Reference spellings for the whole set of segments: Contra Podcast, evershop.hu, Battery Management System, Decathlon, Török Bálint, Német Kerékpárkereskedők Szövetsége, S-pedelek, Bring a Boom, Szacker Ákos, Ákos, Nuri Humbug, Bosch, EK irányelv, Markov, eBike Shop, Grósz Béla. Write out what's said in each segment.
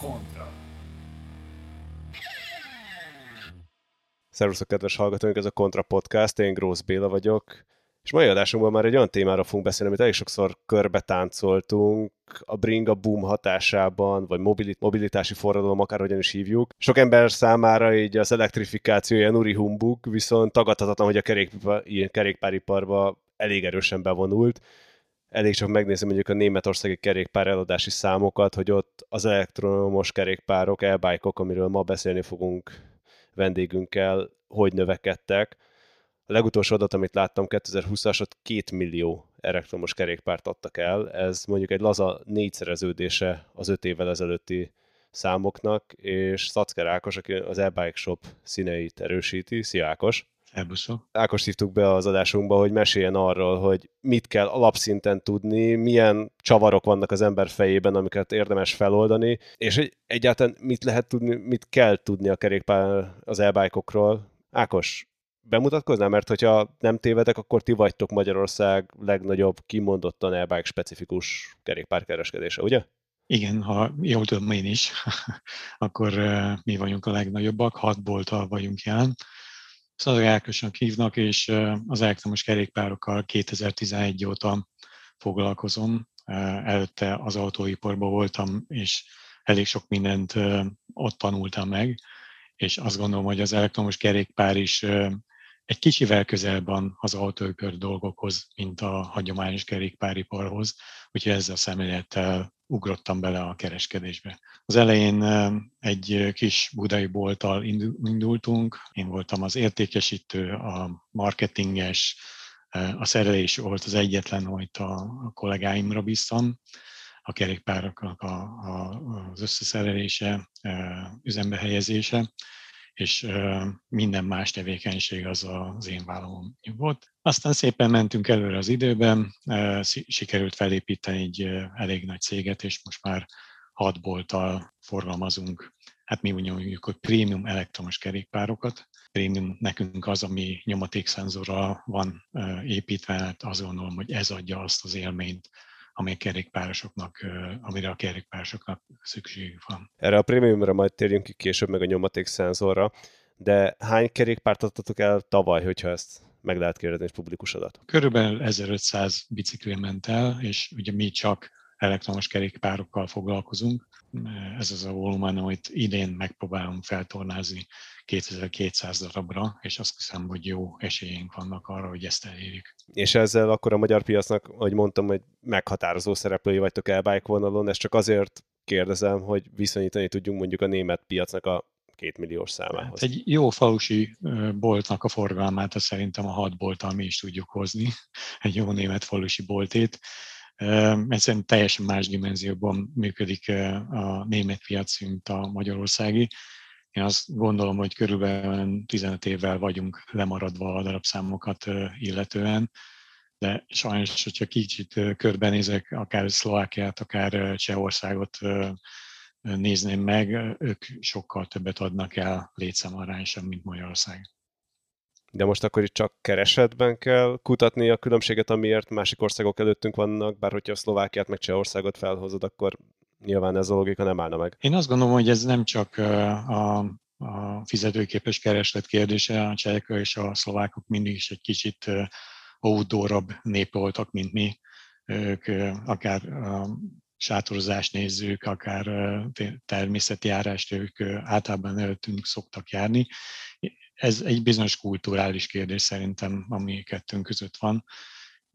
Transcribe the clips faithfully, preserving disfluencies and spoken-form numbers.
Contra. Szervusztok, kedves hallgatóink, ez a Contra Podcast, én Grósz Béla vagyok, és mai adásunkban már egy olyan témáról fogunk beszélni, amit elég sokszor körbe táncoltunk, a Bring a Boom hatásában, vagy mobilit- mobilitási forradalom, akárhogyan is hívjuk. Sok ember számára így az elektrifikáció ilyen Nuri Humbug, viszont tagadhatatlan, hogy a kerékpa- kerékpáriparba elég erősen bevonult. Elég csak megnézni mondjuk a németországi kerékpár eladási számokat, hogy ott az elektromos kerékpárok, e-bike-ok, amiről ma beszélni fogunk vendégünkkel, hogy növekedtek. A legutolsó adat, amit láttam, kétezer-húszas, ott két millió elektromos kerékpárt adtak el. Ez mondjuk egy laza négyszereződése az öt évvel ezelőtti számoknak, és Szacker Ákos, aki az eBike Shop színeit erősíti. Szia, Ákos! Elbuszok. Ákos hívtuk be az adásunkba, hogy meséljen arról, hogy mit kell alapszinten tudni, milyen csavarok vannak az ember fejében, amiket érdemes feloldani, és egy, egyáltalán mit lehet tudni, mit kell tudni a kerékpár az e-bike-okról. Ákos, bemutatkoznál? Mert hogyha nem tévedek, akkor ti vagytok Magyarország legnagyobb, kimondottan e-bike specifikus kerékpárkereskedése, ugye? Igen, ha jól tudom én is, akkor mi vagyunk a legnagyobbak, hat bolttal vagyunk jelen. Szóval Ákosnak hívnak, és az elektromos kerékpárokkal kétezer-tizenegy óta foglalkozom. Előtte az autóiparban voltam, és elég sok mindent ott tanultam meg, és azt gondolom, hogy az elektromos kerékpár is egy kicsivel közelebb van az autóipar dolgokhoz, mint a hagyományos kerékpáriparhoz, úgyhogy ezzel a szemlélettel ugrottam bele a kereskedésbe. Az elején egy kis budai bolttal indultunk, én voltam az értékesítő, a marketinges, a szerelés volt az egyetlen, amit a kollégáimra bíztam, a kerékpároknak a, a, az összeszerelése, üzembe helyezése, és minden más tevékenység az az én vállalom volt. Aztán szépen mentünk előre az időben, sikerült felépíteni egy elég nagy céget, és most már hat bolttal forgalmazunk, hát mi úgy mondjuk, hogy prémium elektromos kerékpárokat. Prémium nekünk az, ami nyomatékszenzorral van építve, hát azt gondolom, hogy ez adja azt az élményt, Ami kerékpárosoknak, amire a kerékpárosoknak szükség van. Erre a prémiumra majd térjünk ki később, meg a nyomatékszenzorra, de hány kerékpárt adtatok el tavaly, hogyha ezt meg lehet kérdezni, és publikus adat? Körülbelül ezerötszáz bicikli ment el, és ugye mi csak elektromos kerékpárokkal foglalkozunk. Ez az a volumen, amit idén megpróbálom feltornázni kétezer-kétszáz darabra, és azt hiszem, hogy jó esélyünk vannak arra, hogy ezt elérjük. És ezzel akkor a magyar piacnak, ahogy mondtam, hogy meghatározó szereplői vagytok e-bike vonalon, ezt csak azért kérdezem, hogy viszonyítani tudjunk mondjuk a német piacnak a kétmilliós számához. Hát egy jó falusi boltnak a forgalmát, azt szerintem a hat bolttal mi is tudjuk hozni, egy jó német falusi boltét. Egyszerűen teljesen más dimenzióban működik a német piac, mint a magyarországi. Én azt gondolom, hogy körülbelül tizenöt évvel vagyunk lemaradva a darabszámokat illetően, de sajnos, hogyha kicsit körbenézek, akár Szlovákiát, akár Csehországot nézném meg, ők sokkal többet adnak el létszámarányosan, mint Magyarország. De most akkor itt csak keresetben kell kutatni a különbséget, amiért másik országok előttünk vannak, bár hogyha a Szlovákiát meg Csehországot felhozod, akkor nyilván ez a logika nem állna meg. Én azt gondolom, hogy ez nem csak a, a fizetőképes kereslet kérdése, a csehek és a szlovákok mindig is egy kicsit outdoorabb nép voltak, mint mi. Ők akár sátorozást nézzük, akár természeti járást, ők általában előttünk szoktak járni. Ez egy bizonyos kulturális kérdés szerintem, ami kettőnk között van,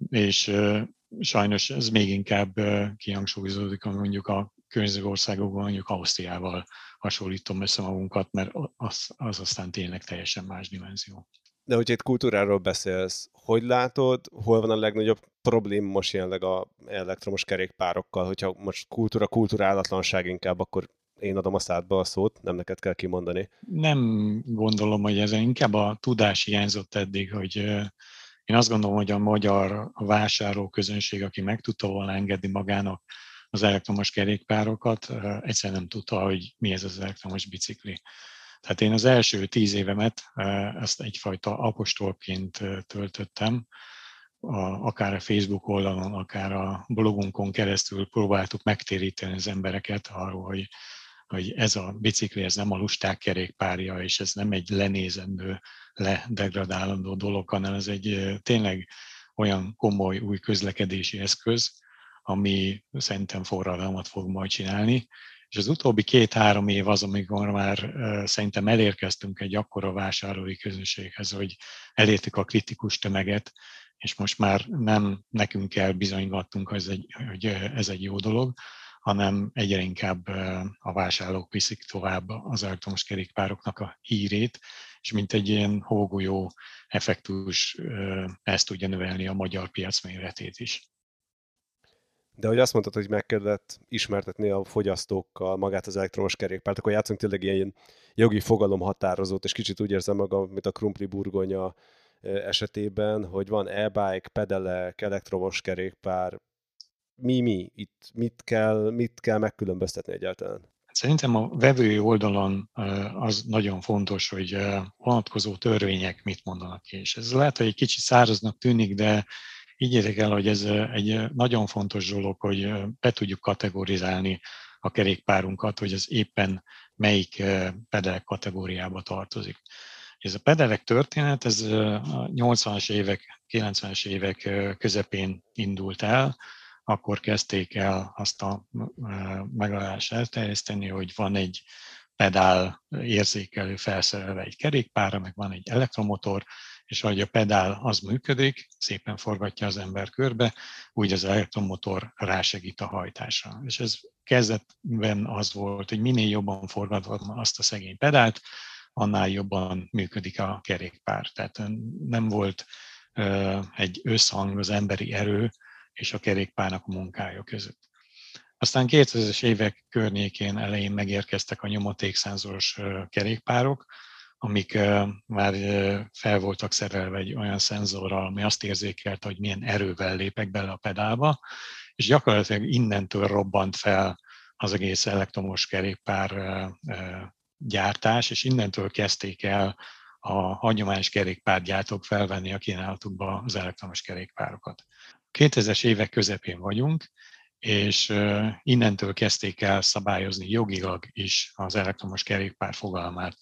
és sajnos ez még inkább kihangsúlyozódik, ami mondjuk a környező országokban, mondjuk Ausztriával hasonlítom össze magunkat, mert az, az aztán tényleg teljesen más dimenzió. De hogyha itt kultúráról beszélsz, hogy látod, hol van a legnagyobb probléma most jelenleg a elektromos kerékpárokkal, hogyha most kultúra, kulturálatlanság inkább, akkor én adom a szádba a szót, nem neked kell kimondani. Nem gondolom, hogy ez inkább a tudás hiányzott eddig, hogy én azt gondolom, hogy a magyar vásárlóközönség, aki meg tudta volna engedni magának az elektromos kerékpárokat, egyszerűen nem tudta, hogy mi ez az elektromos bicikli. Tehát én az első tíz évemet ezt egyfajta apostolként töltöttem, A, akár a Facebook oldalon, akár a blogunkon keresztül próbáltuk megtéríteni az embereket arról, hogy hogy ez a bicikli, ez nem a lusták kerékpárja, és ez nem egy lenézendő, ledegradálandó dolog, hanem ez egy tényleg olyan komoly új közlekedési eszköz, ami szerintem forradalmat fog majd csinálni. És az utóbbi két-három év az, amikor már szerintem elérkeztünk egy akkora vásárlói közönséghez, hogy elértük a kritikus tömeget, és most már nem nekünk kell bizonygatnunk, hogy ez egy jó dolog, hanem egyre inkább a vásárlók viszik tovább az elektromos kerékpároknak a hírét, és mint egy ilyen hógolyó effektus ezt tudja növelni a magyar piac méretét is. De hogy azt mondtad, hogy meg kellett ismertetni a fogyasztókkal magát az elektromos kerékpárt, akkor játszunk tényleg ilyen jogi fogalomhatározót, és kicsit úgy érzem magam, mint a krumpli burgonya esetében, hogy van e-bike, pedelek, elektromos kerékpár, mi-mi, itt mit kell, mit kell megkülönböztetni egyáltalán? Szerintem a vevői oldalon az nagyon fontos, hogy vonatkozó törvények mit mondanak ki, és ez lehet, hogy egy kicsit száraznak tűnik, de így érjük el, hogy ez egy nagyon fontos dolog, hogy be tudjuk kategorizálni a kerékpárunkat, hogy ez éppen melyik pedelek kategóriába tartozik. Ez a pedelek történet, ez a nyolcvanas évek, kilencvenes évek közepén indult el, akkor kezdték el azt a megoldást elterjeszteni, hogy van egy pedál érzékelő felszerelve egy kerékpárra, meg van egy elektromotor, és ahogy a pedál az működik, szépen forgatja az ember körbe, úgy az elektromotor rásegít a hajtásra. És ez kezdetben az volt, hogy minél jobban forgatva azt a szegény pedált, annál jobban működik a kerékpár. Tehát nem volt egy összhang az emberi erő és a kerékpárnak a munkája között. Aztán kétezres évek környékén elején megérkeztek a nyomatékszenzores kerékpárok, amik már fel voltak szerelve egy olyan szenzorral, ami azt érzékelte, hogy milyen erővel lépek bele a pedálba, és gyakorlatilag innentől robbant fel az egész elektromos kerékpár gyártás, és innentől kezdték el a hagyományos kerékpárgyártók felvenni a kínálatukba az elektromos kerékpárokat. kétezres évek közepén vagyunk, és innentől kezdték el szabályozni jogilag is az elektromos kerékpár fogalmát.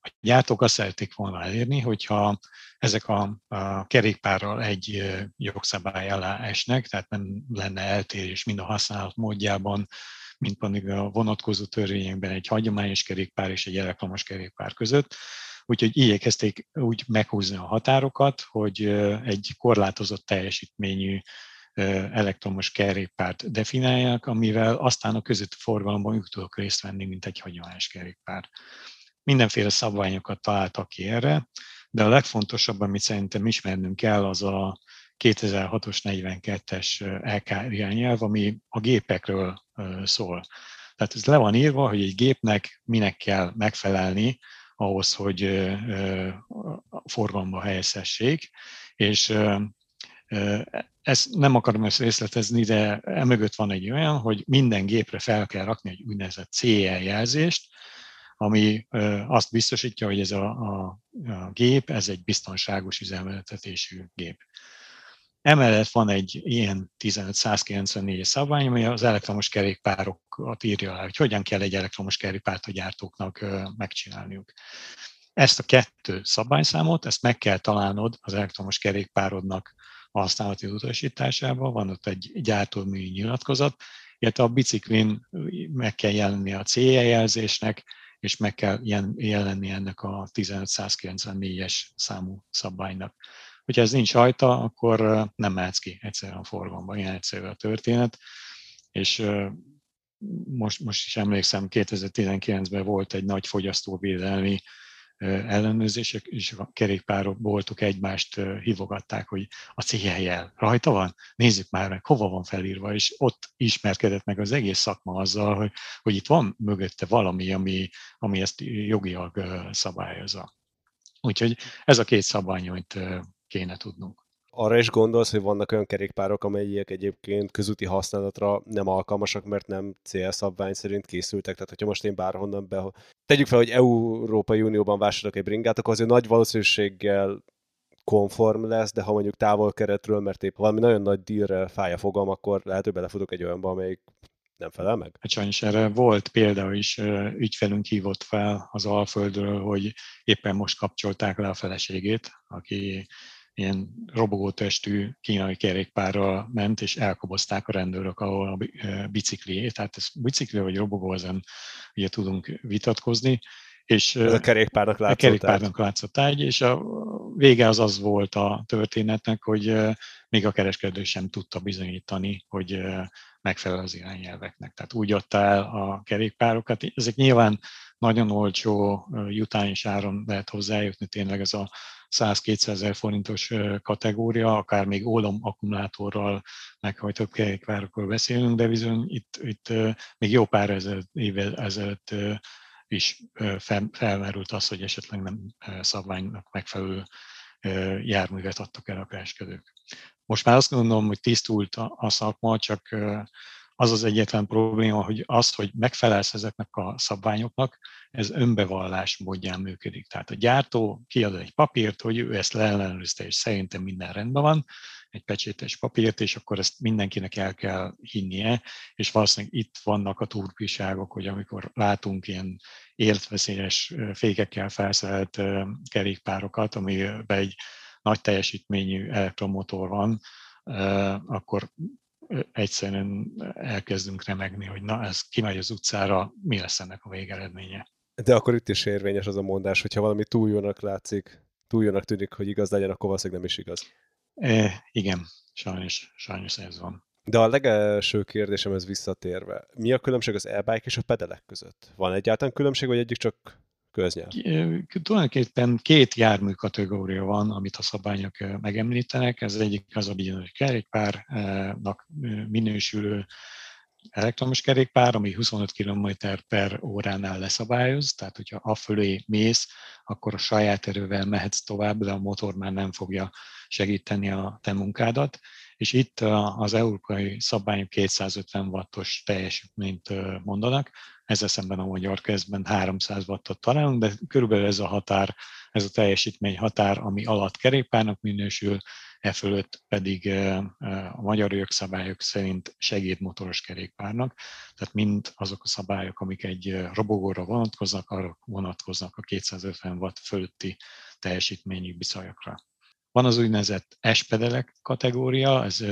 A gyártók azt szerették volna elérni, hogyha ezek a, a kerékpárral egy jogszabály alá esnek, tehát nem lenne eltérés mind a használat módjában, mint pedig a vonatkozó törvényekben egy hagyományos kerékpár és egy elektromos kerékpár között. Úgyhogy így kezdték úgy meghúzni a határokat, hogy egy korlátozott teljesítményű elektromos kerékpárt definiálják, amivel aztán a közötti forgalomban úgy tudok részt venni, mint egy hagyományos kerékpár. Mindenféle szabványokat találtak ki erre, de a legfontosabb, amit szerintem ismernünk kell, az a kétezer-hatos negyvenkettes é ká irányelv, ami a gépekről szól. Tehát ez le van írva, hogy egy gépnek minek kell megfelelni ahhoz, hogy forgalomba helyezhessék, és ezt nem akarom ezt részletezni, de emögött van egy olyan, hogy minden gépre fel kell rakni egy úgynevezett cé e jelzést, ami azt biztosítja, hogy ez a, a, a gép, ez egy biztonságos üzemeltetésű gép. Emellett van egy ilyen tizenöt száz kilencvennégyes szabvány, ami az elektromos kerékpárokat írja alá, hogy hogyan kell egy elektromos kerékpárt a gyártóknak megcsinálniuk. Ezt a kettő szabályszámot, ezt meg kell találnod az elektromos kerékpárodnak a használati utasításában, van ott egy gyártóműi nyilatkozat, illetve a biciklin meg kell jelenni a cé e jelzésnek, és meg kell jelenni ennek a tizenöt száz kilencvennégyes számú szabványnak. Hogyha ez nincs rajta, akkor nem mehetsz ki egyszerűen forgalomba, ilyen egyszerű a történet. És most, most is emlékszem, kétezer-tizenkilencben volt egy nagy fogyasztóvédelmi ellenőrzések, és a kerékpárboltok egymást hívogatták, hogy a cé e jel rajta van, nézzük már meg, hova van felírva, és ott ismerkedett meg az egész szakma azzal, hogy, hogy itt van mögötte valami, ami, ami ezt jogilag szabályozza. Úgyhogy ez a két szabvány, amit kéne tudnunk. Arra is gondolsz, hogy vannak olyan kerékpárok, amelyek egyébként közúti használatra nem alkalmasak, mert nem cé e szabvány szerint készültek. Tehát, hogyha most én bárhonnan be... Tegyük fel, hogy Európai Unióban vásárolok egy bringát, akkor azért nagy valószínűséggel konform lesz, de ha mondjuk távol keretről, mert épp valami nagyon nagy dílre fáj a fogam, akkor lehet, hogy belefutok egy olyanba, amelyik nem felel meg? Hát sajnos erre volt példa is, ügyfelünk hívott fel az Alföldről, hogy éppen most kapcsolták le a feleségét, aki ilyen robogótestű kínai kerékpárral ment, és elkobozták a rendőrök, ahol a bicikliét, tehát ez bicikli vagy robogó, ezen ugye tudunk vitatkozni. És ez a kerékpárnak látszott, a kerékpárnak látszott ágy, és a vége az az volt a történetnek, hogy még a kereskedő sem tudta bizonyítani, hogy megfelel az irányelveknek. Tehát úgy adta el a kerékpárokat. Ezek nyilván nagyon olcsó, jutányos áron lehet hozzájutni, tényleg ez a száz-kétszázezer forintos kategória, akár még ólom akkumulátorral, meg ha több kerékpárokról beszélünk, de bizony itt, itt még jó pár ezer évvel ezelőtt is fel, felmerült az, hogy esetleg nem szabványnak megfelelő járművet adtak el a kereskedők. Most már azt gondolom, hogy tisztult a, a szakma, csak az az egyetlen probléma, hogy az, hogy megfelelsz ezeknek a szabványoknak, ez önbevallás módján működik. Tehát a gyártó kiad egy papírt, hogy ő ezt leellenőrizte, és szerintem minden rendben van, egy pecsétes papírt, és akkor ezt mindenkinek el kell hinnie, és valószínűleg itt vannak a turpiságok, hogy amikor látunk ilyen életveszélyes fékekkel felszerelt kerékpárokat, amiben egy nagy teljesítményű elektromotor van, akkor egyszerűen elkezdünk remegni, hogy na, ez kimegy az utcára, mi lesz ennek a végeredménye. De akkor itt is érvényes az a mondás, hogyha valami túl jónak látszik, túl jónak tűnik, hogy igaz legyen, akkor valószínűleg nem is igaz. É, igen, sajnos, sajnos ez van. De a legelső kérdésemhez visszatérve, mi a különbség az e-bike és a pedelek között? Van egyáltalán különbség, vagy egyik csak köznyelv? Tulajdonképpen két jármű kategória van, amit a szabványok megemlítenek. Ez egyik az a bizonyos kerékpárnak minősülő elektromos kerékpár, ami huszonöt kilométer per óránál leszabályoz, tehát hogyha afölé mész, akkor a saját erővel mehetsz tovább, de a motor már nem fogja segíteni a te munkádat, és itt az európai szabványok kétszázötven wattos teljesítményt mondanak, ezzel szemben a magyar kezben háromszáz wattot találunk, de körülbelül ez a határ, ez a teljesítmény határ, ami alatt kerékpárnak minősül, e fölött pedig a magyar jogszabályok szerint segédmotoros kerékpárnak, tehát mind azok a szabályok, amik egy robogóra vonatkoznak, arra vonatkoznak a kétszázötven watt fölötti teljesítményű bicajokra. Van az úgynevezett S-pedelek kategória, ez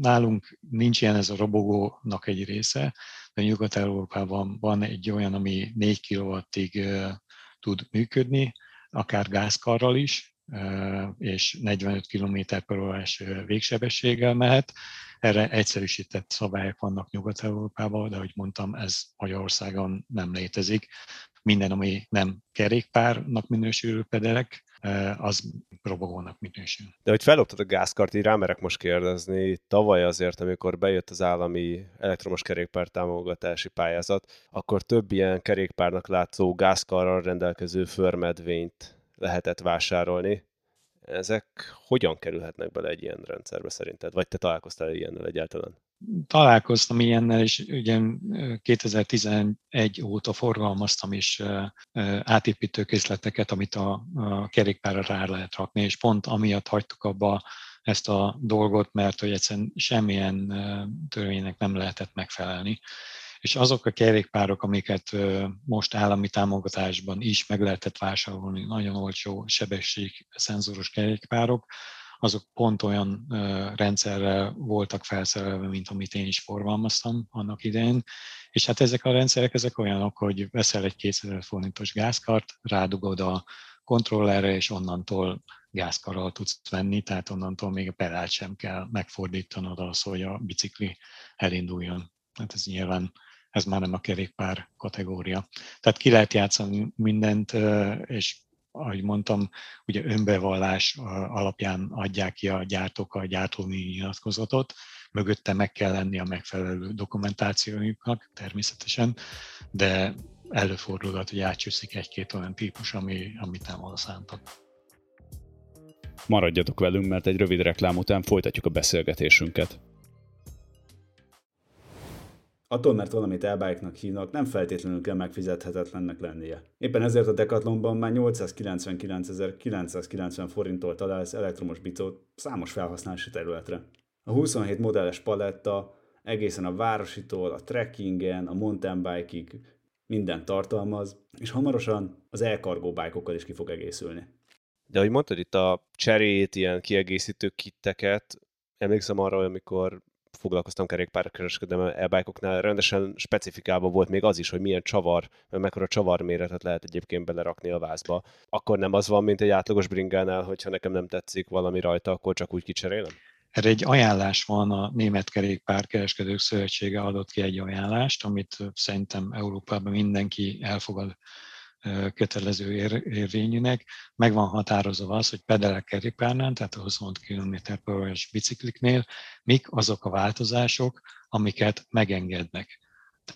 nálunk nincs ilyen, ez a robogónak egy része, de Nyugat-Európában van egy olyan, ami négy kilowattig tud működni, akár gázkarral is, és negyvenöt kilométer per órás végsebességgel mehet. Erre egyszerűsített szabályok vannak Nyugat-Európában, de ahogy mondtam, ez Magyarországon nem létezik. Minden, ami nem kerékpárnak minősülő pedelek, az robogónak minősül. De hogy felloptad a gázkart, így rámerek most kérdezni, tavaly azért, amikor bejött az állami elektromos kerékpár támogatási pályázat, akkor több ilyen kerékpárnak látszó gázkarral rendelkező förmedvényt lehetett vásárolni. Ezek hogyan kerülhetnek bele egy ilyen rendszerbe szerinted? Vagy te találkoztál ilyennel egyáltalán? Találkoztam ilyennel, és ugye kétezer-tizenegy óta forgalmaztam is átépítőkészleteket, amit a, a kerékpárra rá lehet rakni, és pont amiatt hagytuk abba ezt a dolgot, mert hogy egyszerűen semmilyen törvénynek nem lehetett megfelelni. És azok a kerékpárok, amiket most állami támogatásban is meg lehetett vásárolni, nagyon olcsó sebességszenzoros kerékpárok, azok pont olyan rendszerrel voltak felszerelve, mint amit én is forgalmaztam annak idején. És hát ezek a rendszerek ezek olyanok, hogy veszel egy kétezer forintos gázkart, rádugod a kontrollerre, és onnantól gázkarral tudsz venni, tehát onnantól még a pedált sem kell megfordítanod az, hogy a bicikli elinduljon. Hát ez nyilván, ez már nem a kerékpár kategória. Tehát ki lehet játszani mindent, és ahogy mondtam, ugye önbevallás alapján adják ki a gyártók a gyártói nyilatkozatot, mögötte meg kell lenni a megfelelő dokumentációjuknak természetesen, de előfordulhat, hogy átcsúszik egy-két olyan típus, ami, amit nem oda szántak. Maradjatok velünk, mert egy rövid reklám után folytatjuk a beszélgetésünket. Attól, mert valamit e-bike-nak hívnak, nem feltétlenül kell megfizethetetlennek lennie. Éppen ezért a Decathlonban már nyolcszázkilencvenkilencezer-kilencszázkilencven forinttól találsz elektromos bicót számos felhasználási területre. A huszonhét modelles paletta egészen a várositól, a trekkingen, a mountainbike-ig minden tartalmaz, és hamarosan az e-cargo bike-okkal is ki fog egészülni. De ahogy mondtad itt a cserét, ilyen kiegészítő kitteket, emlékszem arra, hogy amikor foglalkoztam kerékpárkereskedelemmel e-bike-oknál, rendesen specifikában volt még az is, hogy milyen csavar, mekkora csavarméretet lehet egyébként belerakni a vázba. Akkor nem az van, mint egy átlagos bringánál, hogyha nekem nem tetszik valami rajta, akkor csak úgy kicserélem? Erre egy ajánlás van, a Német Kerékpárkereskedők Szövetsége adott ki egy ajánlást, amit szerintem Európában mindenki elfogad kötelező érvényűnek. Meg van határozva az, hogy pedelek kerékpárnál, tehát a huszonöt kilométer per órás bicikliknél, mik azok a változások, amiket megengednek.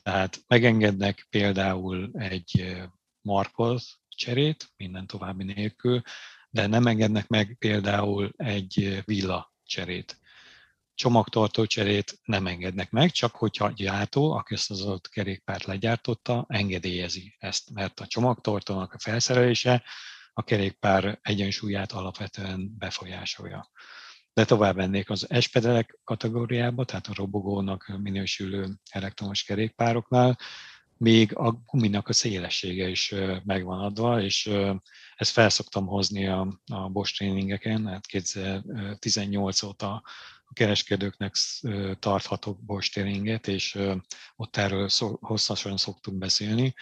Tehát megengednek például egy Markov cserét, minden további nélkül, de nem engednek meg például egy villa cserét. Csomagtartó cserét nem engednek meg, csak hogyha gyártó, aki ezt az adott kerékpárt legyártotta, engedélyezi ezt, mert a csomagtartónak a felszerelése a kerékpár egyensúlyát alapvetően befolyásolja. De tovább mennék az S-pedelek kategóriába, tehát a robogónak minősülő elektromos kerékpároknál, még a guminak a szélessége is megvan adva, és ezt felszoktam hozni a, a Bosch tréningeken, hát kétezer-tizennyolc óta a kereskedőknek tarthatok Bosch tréninget, és ott erről szó, hosszasan szoktunk beszélni.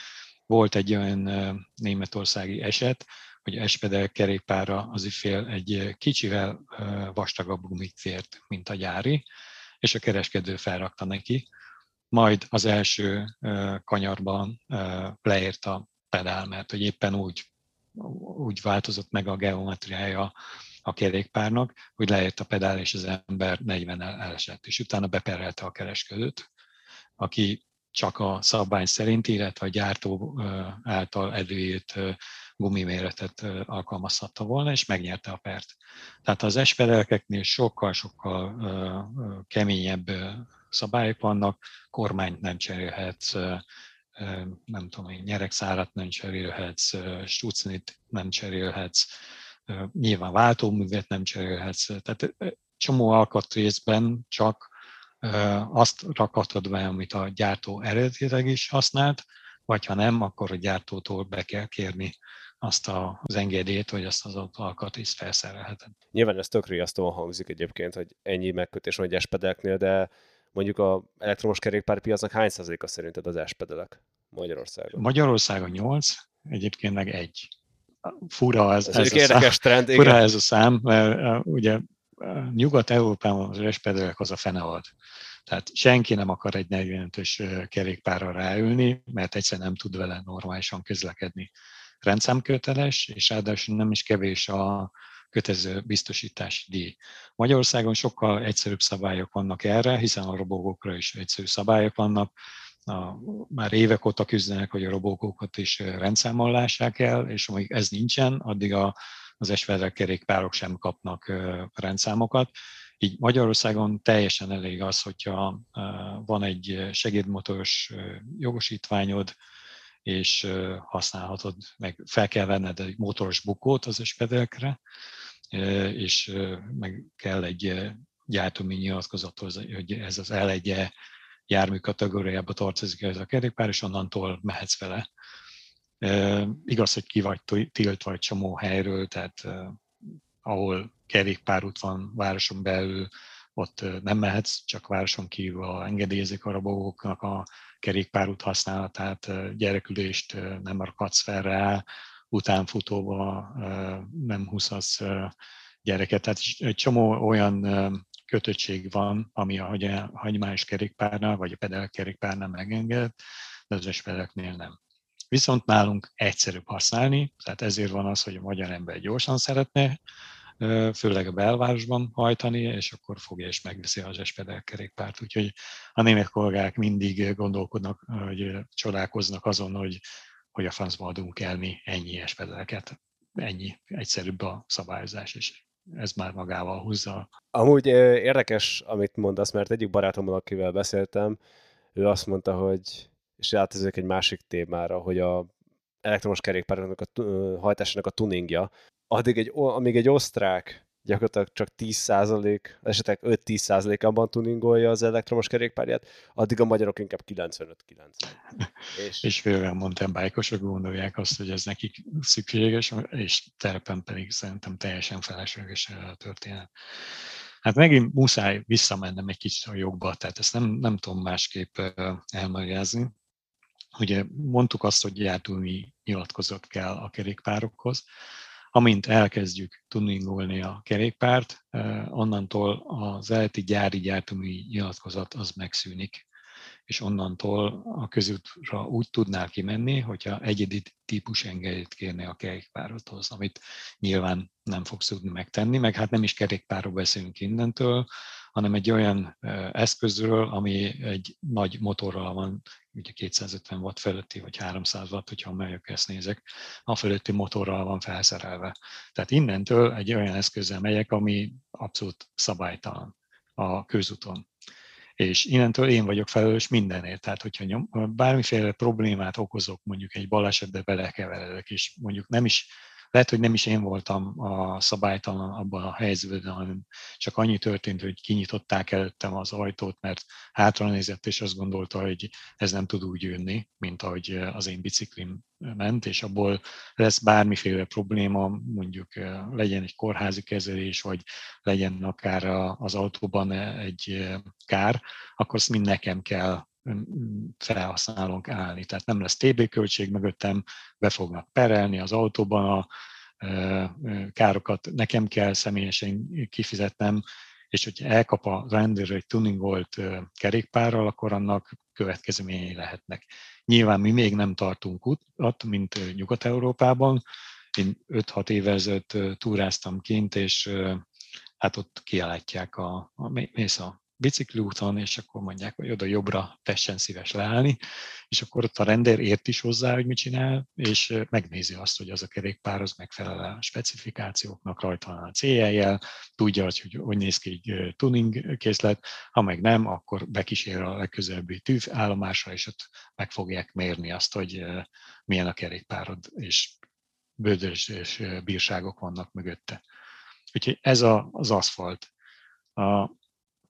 Volt egy olyan németországi eset, hogy S-pedel kerékpárra az ügyfél egy kicsivel vastagabb gumit kért, mint a gyári, és a kereskedő felrakta neki. Majd az első kanyarban leért a pedál, mert hogy éppen úgy, úgy változott meg a geometriája a kerékpárnak, hogy leért a pedál, és az ember negyvennel elesett, és utána beperelte a kereskedőt, aki csak a szabvány szerint, illetve a gyártó által előírt gumiméretet alkalmazhatta volna, és megnyerte a pert. Tehát az S-pedeleknél sokkal-sokkal keményebb szabályok vannak, kormányt nem cserélhetsz, nem tudom én, nyeregszárat nem cserélhetsz, strucnit nem cserélhetsz, nyilván váltóművet nem cserélhetsz. Tehát csomó alkatrészben csak azt rakhatod be, amit a gyártó eredetileg is használt, vagy ha nem, akkor a gyártótól be kell kérni azt az engedélyt, hogy azt az alkatrészt felszerelheted. Nyilván ez tök riasztóan hangzik egyébként, hogy ennyi megkötés van egy S-pedeleknél, de mondjuk az elektromos kerékpárpiacnak hány százaléka szerinted az S-pedelek Magyarországon? Magyarországon nyolc, egyébként meg egy. Fura ez, ez, ez, a, szám, trend, fura ez a szám, mert ugye Nyugat-Európában az S-pedelek az a fenevald. Tehát senki nem akar egy negyvenötös kerékpárra ráülni, mert egyszerűen nem tud vele normálisan közlekedni. Rendszámköteles, és ráadásul nem is kevés a kötelező biztosítási díj. Magyarországon sokkal egyszerűbb szabályok vannak erre, hiszen a robogókra is egyszerű szabályok vannak. A, már évek óta küzdenek, hogy a robogókat is rendszámmal lássák el, és amíg ez nincsen, addig a, az S-pedelek kerékpárok sem kapnak rendszámokat. Így Magyarországon teljesen elég az, hogyha van egy segédmotoros jogosítványod, és használhatod, meg fel kell venned egy motoros bukót az S-pedelekre, és meg kell egy gyártómi nyilatkozathoz, hogy ez az el egyes jármű kategóriába tartozik ez a kerékpár, és onnantól mehetsz vele. Igaz, hogy ki vagy tiltva egy csomó helyről, tehát ahol kerékpárút van városon belül, ott nem mehetsz, csak városon kívül engedélyezik a robogóknak a kerékpárút használatát, gyerekülést nem rakadsz fel rá, utánfutóba nem húzhatsz gyereket. Tehát egy csomó olyan kötöttség van, ami a hagyományos kerékpárnál vagy a pedelek kerékpárnál megenged, de az S-pedeleknél nem. Viszont nálunk egyszerűbb használni, tehát ezért van az, hogy a magyar ember gyorsan szeretne, főleg a belvárosban hajtani, és akkor fogja és megveszi az S-pedel kerékpárt. Úgyhogy a német kollégák mindig gondolkodnak, hogy csodálkoznak azon, hogy, hogy a francba adunk el mi ennyi S-pedeleket. Ennyi egyszerűbb a szabályozás, és ez már magával húzza. Amúgy érdekes, amit mondasz, mert egyik barátommal, akivel beszéltem, ő azt mondta, hogy, és áteződik egy másik témára, hogy a elektromos kerékpároknak a hajtásának a tuningja, addig egy, amíg egy osztrák gyakorlatilag csak tíz százalék, esetleg öt-tíz százalékában tuningolja az elektromos kerékpárját, addig a magyarok inkább kilencvenöt-kilencven. És, és főleg mountain bike-osok gondolják azt, hogy ez nekik szükséges, és terepen pedig szerintem teljesen felesleges a történet. Hát megint muszáj visszamennem egy kicsit a jogba, tehát ezt nem, nem tudom másképp elmagyarázni. Ugye mondtuk azt, hogy jártulni nyilatkozat kell a kerékpárokhoz. Amint elkezdjük tuningolni a kerékpárt, onnantól az eredeti gyári gyártómű nyilatkozat az megszűnik, és onnantól a közútra úgy tudnál kimenni, hogyha egyedi típus engedélyt kérné a kerékpárodhoz, amit nyilván nem fogsz tudni megtenni, meg hát nem is kerékpárról beszélünk innentől, hanem egy olyan eszközről, ami egy nagy motorral van, ugye kétszázötven watt fölötti, vagy háromszáz watt, hogyha a melyekhez nézek, a fölötti motorral van felszerelve. Tehát innentől egy olyan eszközzel megyek, ami abszolút szabálytalan a közúton. És innentől én vagyok felelős mindenért. Tehát, hogyha nyom, bármiféle problémát okozok, mondjuk egy balesetbe belekeveredek, és mondjuk nem is, lehet, hogy nem is én voltam a szabálytalan abban a helyzetben, hanem csak annyi történt, hogy kinyitották előttem az ajtót, mert hátra nézett, és azt gondolta, hogy ez nem tud úgy jönni, mint ahogy az én biciklim ment, és abból lesz bármiféle probléma, mondjuk legyen egy kórházi kezelés, vagy legyen akár az autóban egy kár, akkor azt mind nekem kell felhasználónk állni. Tehát nem lesz té bé költség mögöttem, be fognak perelni az autóban, a károkat nekem kell személyesen kifizetnem, és hogyha elkap a rendőr egy tuningolt kerékpárral, akkor annak következményei lehetnek. Nyilván mi még nem tartunk ott, mint Nyugat-Európában. Én öt-hat évvel ezelőtt túráztam kint, és hát ott kiállítják a, a mész a bicikliúton, és akkor mondják, hogy oda jobbra tessen szíves leállni, és akkor ott a rendőr ért is hozzá, hogy mit csinál, és megnézi azt, hogy az a kerékpár az megfelel a specifikációknak, rajta van a cé e-jel, tudja, hogy hogy néz ki egy tuning készlet, ha meg nem, akkor bekísér a legközelebbi tűvállomásra, és ott meg fogják mérni azt, hogy milyen a kerékpárod, és bődös és bírságok vannak mögötte. Úgyhogy ez a, az aszfalt. A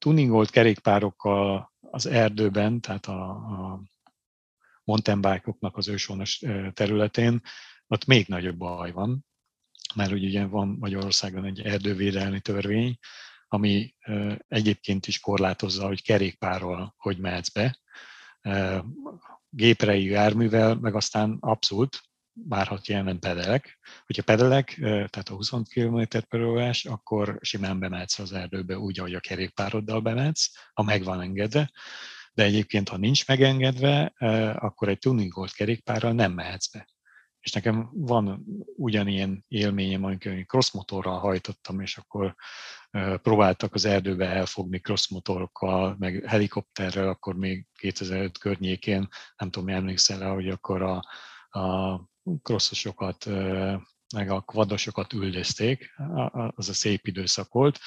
tuningolt kerékpárokkal az erdőben, tehát a, a mountain bike-oknak az őshonos területén, ott még nagyobb baj van, mert ugye van Magyarországon egy erdővédelmi törvény, ami egyébként is korlátozza, hogy kerékpárral hogy mehetsz be, géprejű járművel, meg aztán abszolút, már ha jelen pedelek. Hogyha pedelek, tehát a húsz kilométer per órás, akkor simán bemehetsz az erdőbe úgy, ahogy a kerékpároddal bemehetsz, ha meg van engedve. De egyébként, ha nincs megengedve, akkor egy tuningolt kerékpárral nem mehetsz be. És nekem van ugyanilyen élményem, amikor én crossmotorral hajtottam, és akkor próbáltak az erdőbe elfogni crossmotorokkal, meg helikopterrel, akkor még kétezer-öt környékén, nem tudom, emlékszel-e, hogy akkor a, a crossosokat, meg a kvadosokat üldözték, az a szép időszak volt.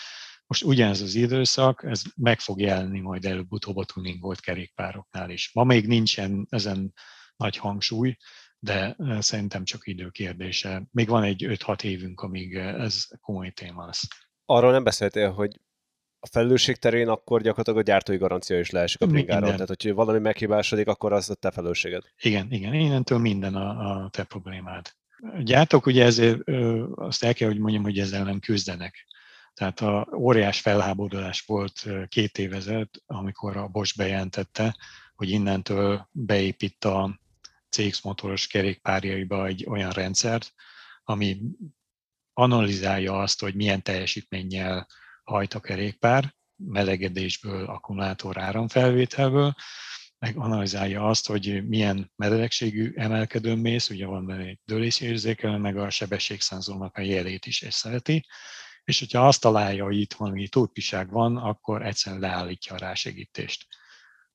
Most ugyanez az időszak, ez meg fog jelenni majd előbb-utóbb a tuningolt kerékpároknál is. Ma még nincsen ezen nagy hangsúly, de szerintem csak idő kérdése. Még van egy öt-hat évünk, amíg ez komoly téma lesz. Arról nem beszéltél, hogy a felelősség terén akkor gyakorlatilag a gyártói garancia is leesik a bringáról. Tehát, hogyha valami meghibásodik, akkor az a te felelősséged. Igen, igen. Innentől minden a, a te problémád. A gyártók ugye ezért azt el kell, hogy mondjam, hogy ezzel nem küzdenek. Tehát a óriás felháborodás volt két év ezelőtt, amikor a Bosch bejelentette, hogy innentől beépít a cé iksz motoros kerékpárjaiba egy olyan rendszert, ami analizálja azt, hogy milyen teljesítménnyel hajt a kerékpár, melegedésből, akkumulátor áramfelvételből, meg analizálja azt, hogy milyen melegségű emelkedőn mész, ugye van benne egy dőlési érzékelő, meg a sebességszenzornak a jelét is szereti, és hogyha azt találja, hogy itt valami turpiság van, akkor egyszerűen leállítja a rásegítést.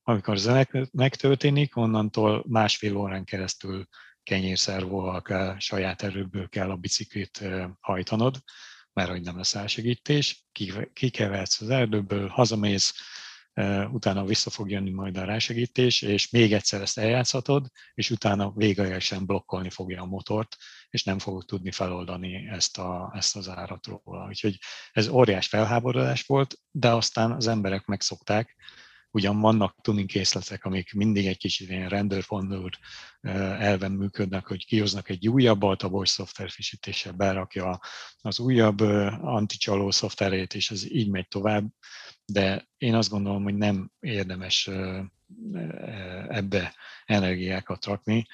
Amikor ez megtörténik, onnantól másfél órán keresztül kenyérszervóval kell, saját erőből kell a biciklit hajtanod, mert hogy nem lesz elsegítés, kikeversz az erdőből, hazamész, utána vissza fog jönni majd a rásegítés, és még egyszer ezt eljátszhatod, és utána véglegesen blokkolni fogja a motort, és nem fogod tudni feloldani ezt, a, ezt az árat róla. Úgyhogy ez óriás felháborodás volt, de aztán az emberek megszokták. Ugyan vannak tuning készletek, amik mindig egy kicsit ilyen render-fondult elven működnek, hogy kihoznak egy újabbat, a Bosch szoftverfrissítéssel berakja az újabb anticsaló szoftverét, és ez így megy tovább. De én azt gondolom, hogy nem érdemes ebbe energiákat rakni.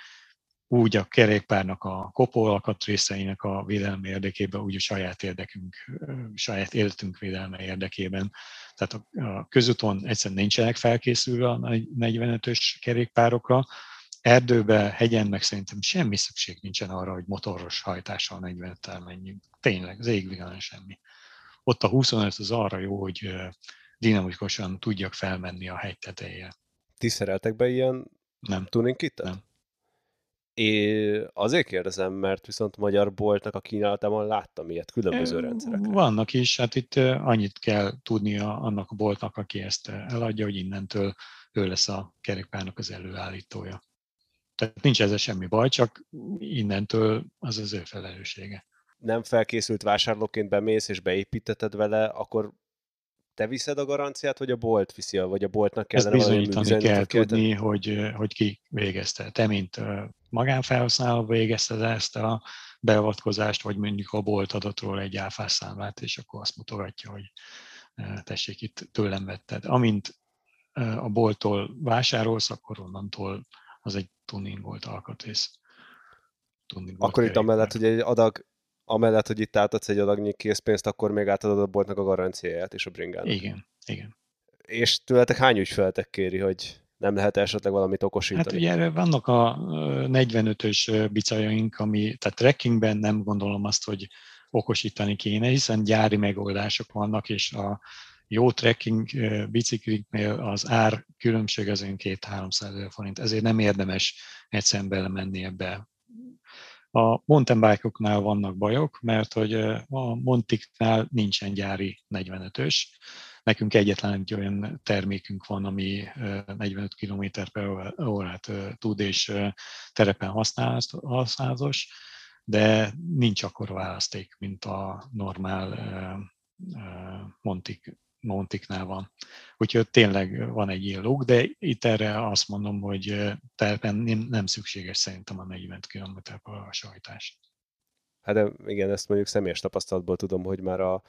Úgy a kerékpárnak, a kopó alkatrészeinek a védelme érdekében, úgy a saját érdekünk, saját életünk védelme érdekében. Tehát a közúton egyszerűen nincsenek felkészülve a negyvenötös kerékpárokra. Erdőbe, hegyen meg szerintem semmi szükség nincsen arra, hogy motoros hajtással negyvenöttel menjünk. Tényleg, az égvilágon semmi. Ott a huszonöt az arra jó, hogy dinamikusan tudjak felmenni a hegy tetejére. Ti szereltek be ilyen tuning kitet? Nem. Én azért kérdezem, mert viszont magyar boltnak a kínálatában láttam ilyet különböző rendszerekre. Vannak is, hát itt annyit kell tudnia annak a boltnak, aki ezt eladja, hogy innentől ő lesz a kerékpárnak az előállítója. Tehát nincs ezzel semmi baj, csak innentől az az ő felelőssége. Nem felkészült vásárlóként bemész és beépíteted vele, akkor te viszed a garanciát, vagy a bolt viszi, vagy a boltnak kellene bizonyítani, bizonyítani kell tudni, hogy, hogy ki végezte. Te, mint magánfelhasználó végezted ezt a beavatkozást, vagy mondjuk a bolt adott róla egy áfás számlát, és akkor azt mutogatja, hogy tessék, itt tőlem vetted. Amint a bolttól vásárolsz, akkor onnantól az egy tuning volt alkatrész. Tuning volt akkor itt amellett, hogy egy adag Amellett, hogy itt átadsz egy adagnyi készpénzt, akkor még átadod a boltnak a garanciáját és a bringának. Igen, igen. És tőletek hány ügyfeletek kéri, hogy nem lehet esetleg valamit okosítani? Hát ugye erre vannak a negyvenötös bicajaink, ami, tehát trekkingben nem gondolom azt, hogy okosítani kéne, hiszen gyári megoldások vannak, és a jó trekking bicikliknél az ár különbség az kétszáz-háromszáz forint, ezért nem érdemes egyszerűen belemenni ebbe. A mountain bike-oknál vannak bajok, mert hogy a Montiknál nincsen gyári negyvenötös. Nekünk egyetlen egy olyan termékünk van, ami negyvenöt kilométer per órát tud, és terepen használatos, de nincs akkora választék, mint a normál Montik, Montiknál van. Úgyhogy tényleg van egy ilyen luk, de itt erre azt mondom, hogy terepen nem szükséges szerintem a negyven kilométer per óra sajtás. Hát igen, ezt mondjuk személyes tapasztalatból tudom, hogy már a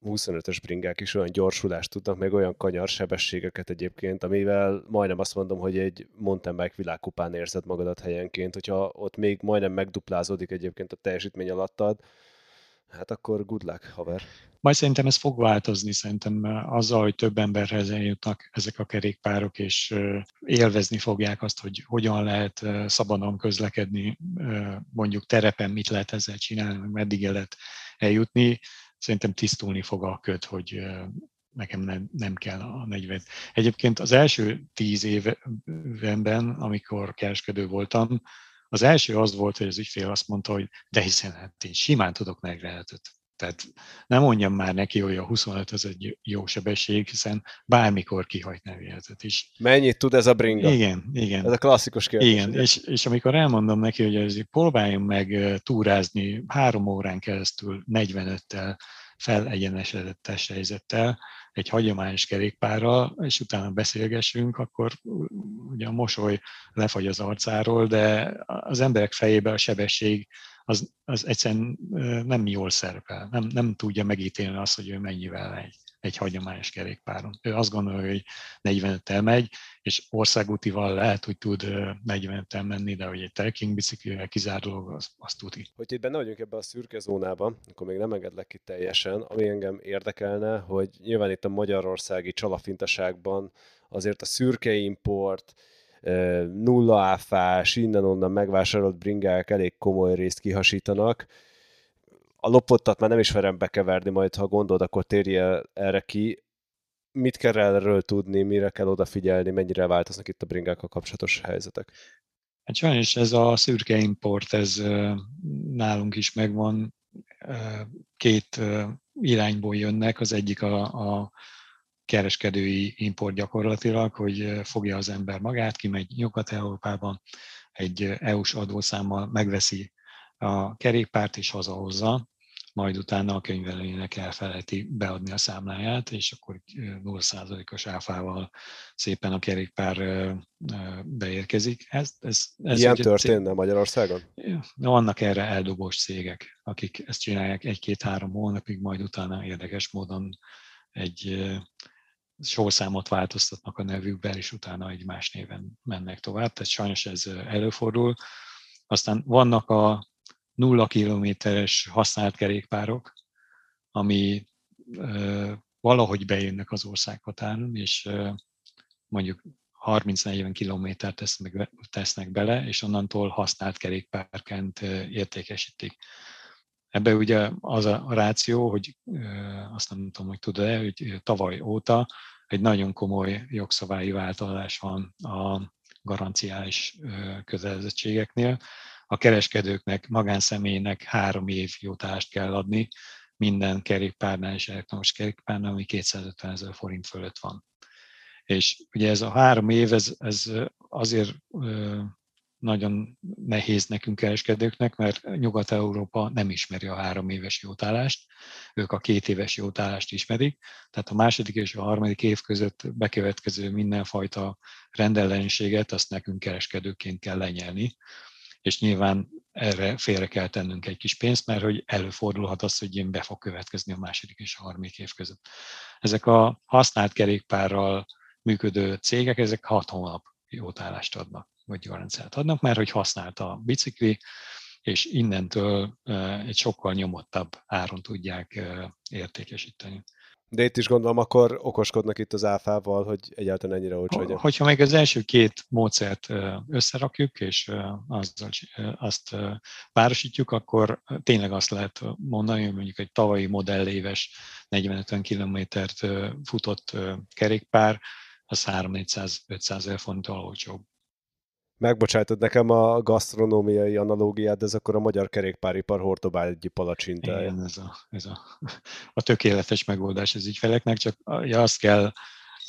huszonötös bringák is olyan gyorsulást tudnak, meg olyan kanyarsebességeket egyébként, amivel majdnem azt mondom, hogy egy mountain bike világkupán érzed magadat helyenként, hogyha ott még majdnem megduplázódik egyébként a teljesítmény alattad, hát akkor good luck, haver. Majd szerintem ez fog változni, szerintem azzal, hogy több emberhez eljutnak ezek a kerékpárok, és élvezni fogják azt, hogy hogyan lehet szabadon közlekedni, mondjuk terepen mit lehet ezzel csinálni, meg meddig el lehet eljutni. Szerintem tisztulni fog a köt, hogy nekem nem, nem kell a negyven. Egyébként az első tíz évemben, amikor kereskedő voltam, az első az volt, hogy az ügyfél azt mondta, hogy de hiszen hát én simán tudok negyvenötöt. Tehát nem mondjam már neki, hogy a huszonöt az egy jó sebesség, hiszen bármikor kihajt negyvenötöt is. Mennyit tud ez a bringa? Igen, igen. Ez a klasszikus kérdés. Igen, és, és amikor elmondom neki, hogy ezért próbáljunk meg túrázni három órán keresztül negyvenöttel, felegyenesedett helyzettel, egy hagyományos kerékpárral, és utána beszélgessünk, akkor ugye a mosoly lefagy az arcáról, de az emberek fejében a sebesség az, az egyszerűen nem jól szerepel. Nem, nem tudja megítélni azt, hogy ő mennyivel egy, egy hagyományos kerékpáron. Ő azt gondolja, hogy negyvenöttel megy, és országútival lehet, hogy tud negyvenöttel menni, de hogy egy trekking biciklivel kizárólag az, az tuti. Hogy itt benne vagyunk ebben a szürke zónában, akkor még nem engedlek ki teljesen, ami engem érdekelne, hogy nyilván itt a magyarországi csalafintaságban azért a szürke import, nulla áfás, innen-onnan megvásárolt bringák elég komoly részt kihasítanak. A lopottat már nem is verem bekeverni, majd ha gondolod, akkor térjél erre ki. Mit kell erről tudni, mire kell odafigyelni, mennyire változnak itt a bringákkal kapcsolatos helyzetek? Hát sajnos ez a szürke import, ez nálunk is megvan. Két irányból jönnek, az egyik a, a kereskedői import gyakorlatilag, hogy fogja az ember magát, kimegy Nyugat-Európában, egy é u-s adószámmal megveszi a kerékpárt és hazahozza, majd utána a könyvelőjének elfelejti beadni a számláját, és akkor nulla százalékos áfával szépen a kerékpár beérkezik. Ez, ez, ez Ilyen történne cég... Magyarországon? No, vannak erre eldobós cégek, akik ezt csinálják egy-két-három hónapig, majd utána érdekes módon egy sorszámot változtatnak a nevükben, és utána egy más néven mennek tovább. Tehát sajnos ez előfordul. Aztán vannak a nulla kilométeres használt kerékpárok, ami ö, valahogy bejönnek az országhatáron, és ö, mondjuk harminc-negyven kilométert tesznek, tesznek bele, és onnantól használt kerékpárként értékesítik. Ebben ugye az a ráció, hogy ö, azt nem tudom, hogy tudod-e, hogy tavaly óta egy nagyon komoly jogszabályi változás van a garanciális ö, kötelezettségeknél. A kereskedőknek, magánszemélynek három év jutást kell adni minden kerékpárnál és elektromos kerékpárnál, ami kétszázötvenezer forint fölött van. És ugye ez a három év, ez, ez azért nagyon nehéz nekünk kereskedőknek, mert Nyugat-Európa nem ismeri a három éves jótállást, ők a két éves jótállást ismerik, tehát a második és a harmadik év között bekövetkező mindenfajta rendellenességet azt nekünk kereskedőként kell lenyelni. És nyilván erre félre kell tennünk egy kis pénzt, mert hogy előfordulhat az, hogy én be fog következni a második és a harmadik év között. Ezek a használt kerékpárral működő cégek, ezek hat hónap jótállást adnak, vagy garanciát adnak, mert hogy használt a bicikli, és innentől egy sokkal nyomottabb áron tudják értékesíteni. De itt is gondolom, akkor okoskodnak itt az áfával, hogy egyáltalán ennyire olcsó legyen. Hogyha meg az első két módszert összerakjuk, és azt, azt párosítjuk, akkor tényleg azt lehet mondani, hogy mondjuk egy tavalyi modelléves negyven-ötven kilométert futott kerékpár, az háromszáz-négyszáz-ötszázezer forinttól olcsóbb. Megbocsájtad nekem a gasztronómiai analógiát, de ez akkor a magyar kerékpáripar hordobágyi palacsintája. Igen, ez, a, ez a, a tökéletes megoldás az ügyfeleknek, csak azt kell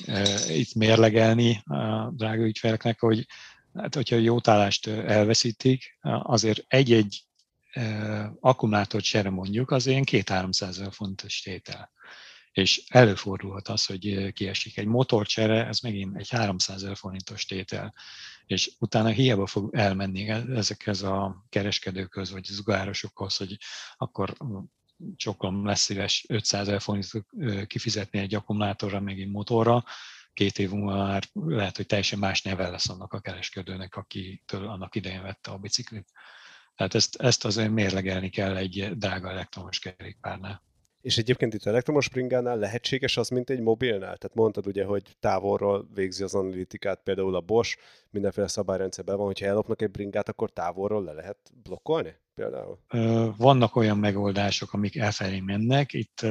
e, itt mérlegelni a drága ügyfeleknek, hogy hát, hogyha a jótállást elveszítik, azért egy-egy e, akkumulátort sere mondjuk, az ilyen kétszáz-háromszázezer fontos tétel. És előfordulhat az, hogy kiesik egy motorcsere, ez megint egy háromszázezer forintos tétel, és utána hiába fog elmenni ezekhez a kereskedőkhöz, vagy zugárosokhoz, hogy akkor csokom lesz szíves ötszázezer forintot kifizetni egy akkumulátorra, meg egy motorra, két év múlva már lehet, hogy teljesen más neve lesz annak a kereskedőnek, akitől annak idején vette a biciklit. Tehát ezt, ezt azért mérlegelni kell egy drága elektromos kerékpárnál. És egyébként itt elektromos bringánál lehetséges az, mint egy mobilnál? Tehát mondtad ugye, hogy távolról végzi az analitikát, például a Bosch, mindenféle szabályrendszerben van, hogyha ellopnak egy bringát, akkor távolról le lehet blokkolni például? Vannak olyan megoldások, amik elfelé mennek. Itt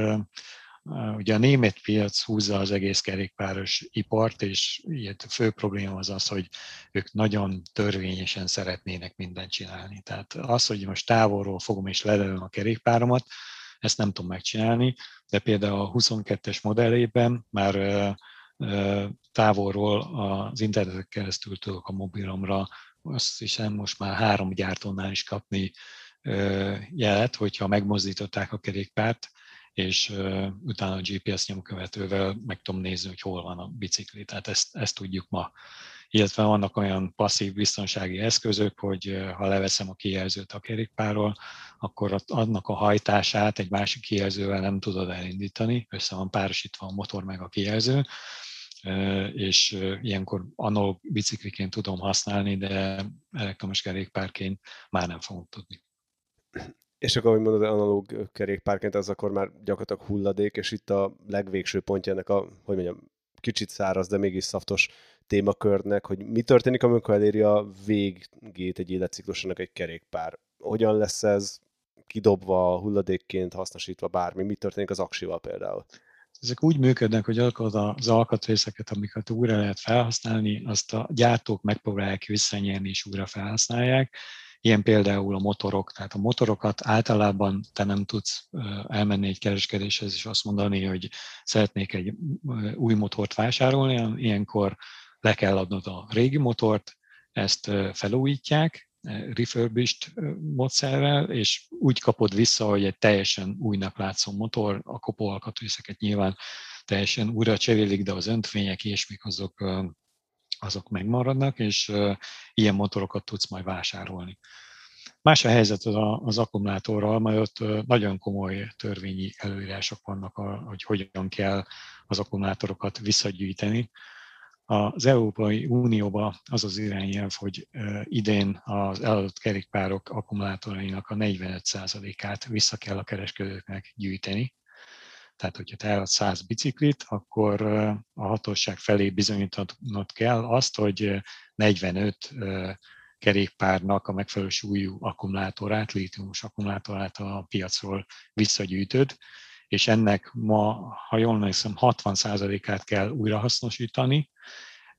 ugye a német piac húzza az egész kerékpáros ipart, és ilyet a fő probléma az az, hogy ők nagyon törvényesen szeretnének mindent csinálni. Tehát az, hogy most távolról fogom és lelőm a kerékpáromat, ezt nem tudom megcsinálni, de például a huszonkettes modellében már távolról az interneten keresztül tudok a mobilomra, azt hiszem most már három gyártónál is kapni jelet, hogyha megmozdították a kerékpárt, és utána a gé pé es nyomkövetővel meg tudom nézni, hogy hol van a bicikli, tehát ezt, ezt tudjuk ma. Illetve vannak olyan passzív biztonsági eszközök, hogy ha leveszem a kijelzőt a kerékpárról, akkor annak a hajtását egy másik kijelzővel nem tudod elindítani, össze van párosítva a motor meg a kijelző, és ilyenkor analóg bicikliként tudom használni, de elektromos kerékpárként már nem fogom tudni. És akkor, ahogy mondod, analóg kerékpárként az akkor már gyakorlatilag hulladék, és itt a legvégső pontja ennek a, hogy mondjam, kicsit száraz, de mégis szaftos témakörnek, hogy mi történik, amikor eléri a végét egy életciklusának egy kerékpár. Hogyan lesz ez kidobva, hulladékként hasznosítva, bármi? Mi történik az aksival például? Ezek úgy működnek, hogy az alkatrészeket, amiket újra lehet felhasználni, azt a gyártók megpróbálják visszanyerni és újra felhasználják. ilyen például a motorok. Tehát a motorokat általában te nem tudsz elmenni egy kereskedéshez és azt mondani, hogy szeretnék egy új motort vásárolni, hanem ilyenkor le kell adnod a régi motort, ezt felújítják refurbished módszerrel, és úgy kapod vissza, hogy egy teljesen újnak látszó motor, a kopóalkatrészeket nyilván teljesen újra cserélik, de az öntvények és még azok, azok megmaradnak, és ilyen motorokat tudsz majd vásárolni. Más a helyzet az akkumulátorral, mert ott nagyon komoly törvényi előírások vannak, hogy hogyan kell az akkumulátorokat visszagyűjteni. Az Európai Unióban az az irányelv, hogy idén az eladott kerékpárok akkumulátorainak a negyvenöt százalékát vissza kell a kereskedőknek gyűjteni. Tehát, hogyha te eladsz száz biciklit, akkor a hatóság felé bizonyítanod kell azt, hogy negyvenöt kerékpárnak a megfelelő súlyú akkumulátorát, lítiumos akkumulátorát a piacról visszagyűjtöd, és ennek ma, ha jól emlékszem, hatvan százalékát kell újrahasznosítani,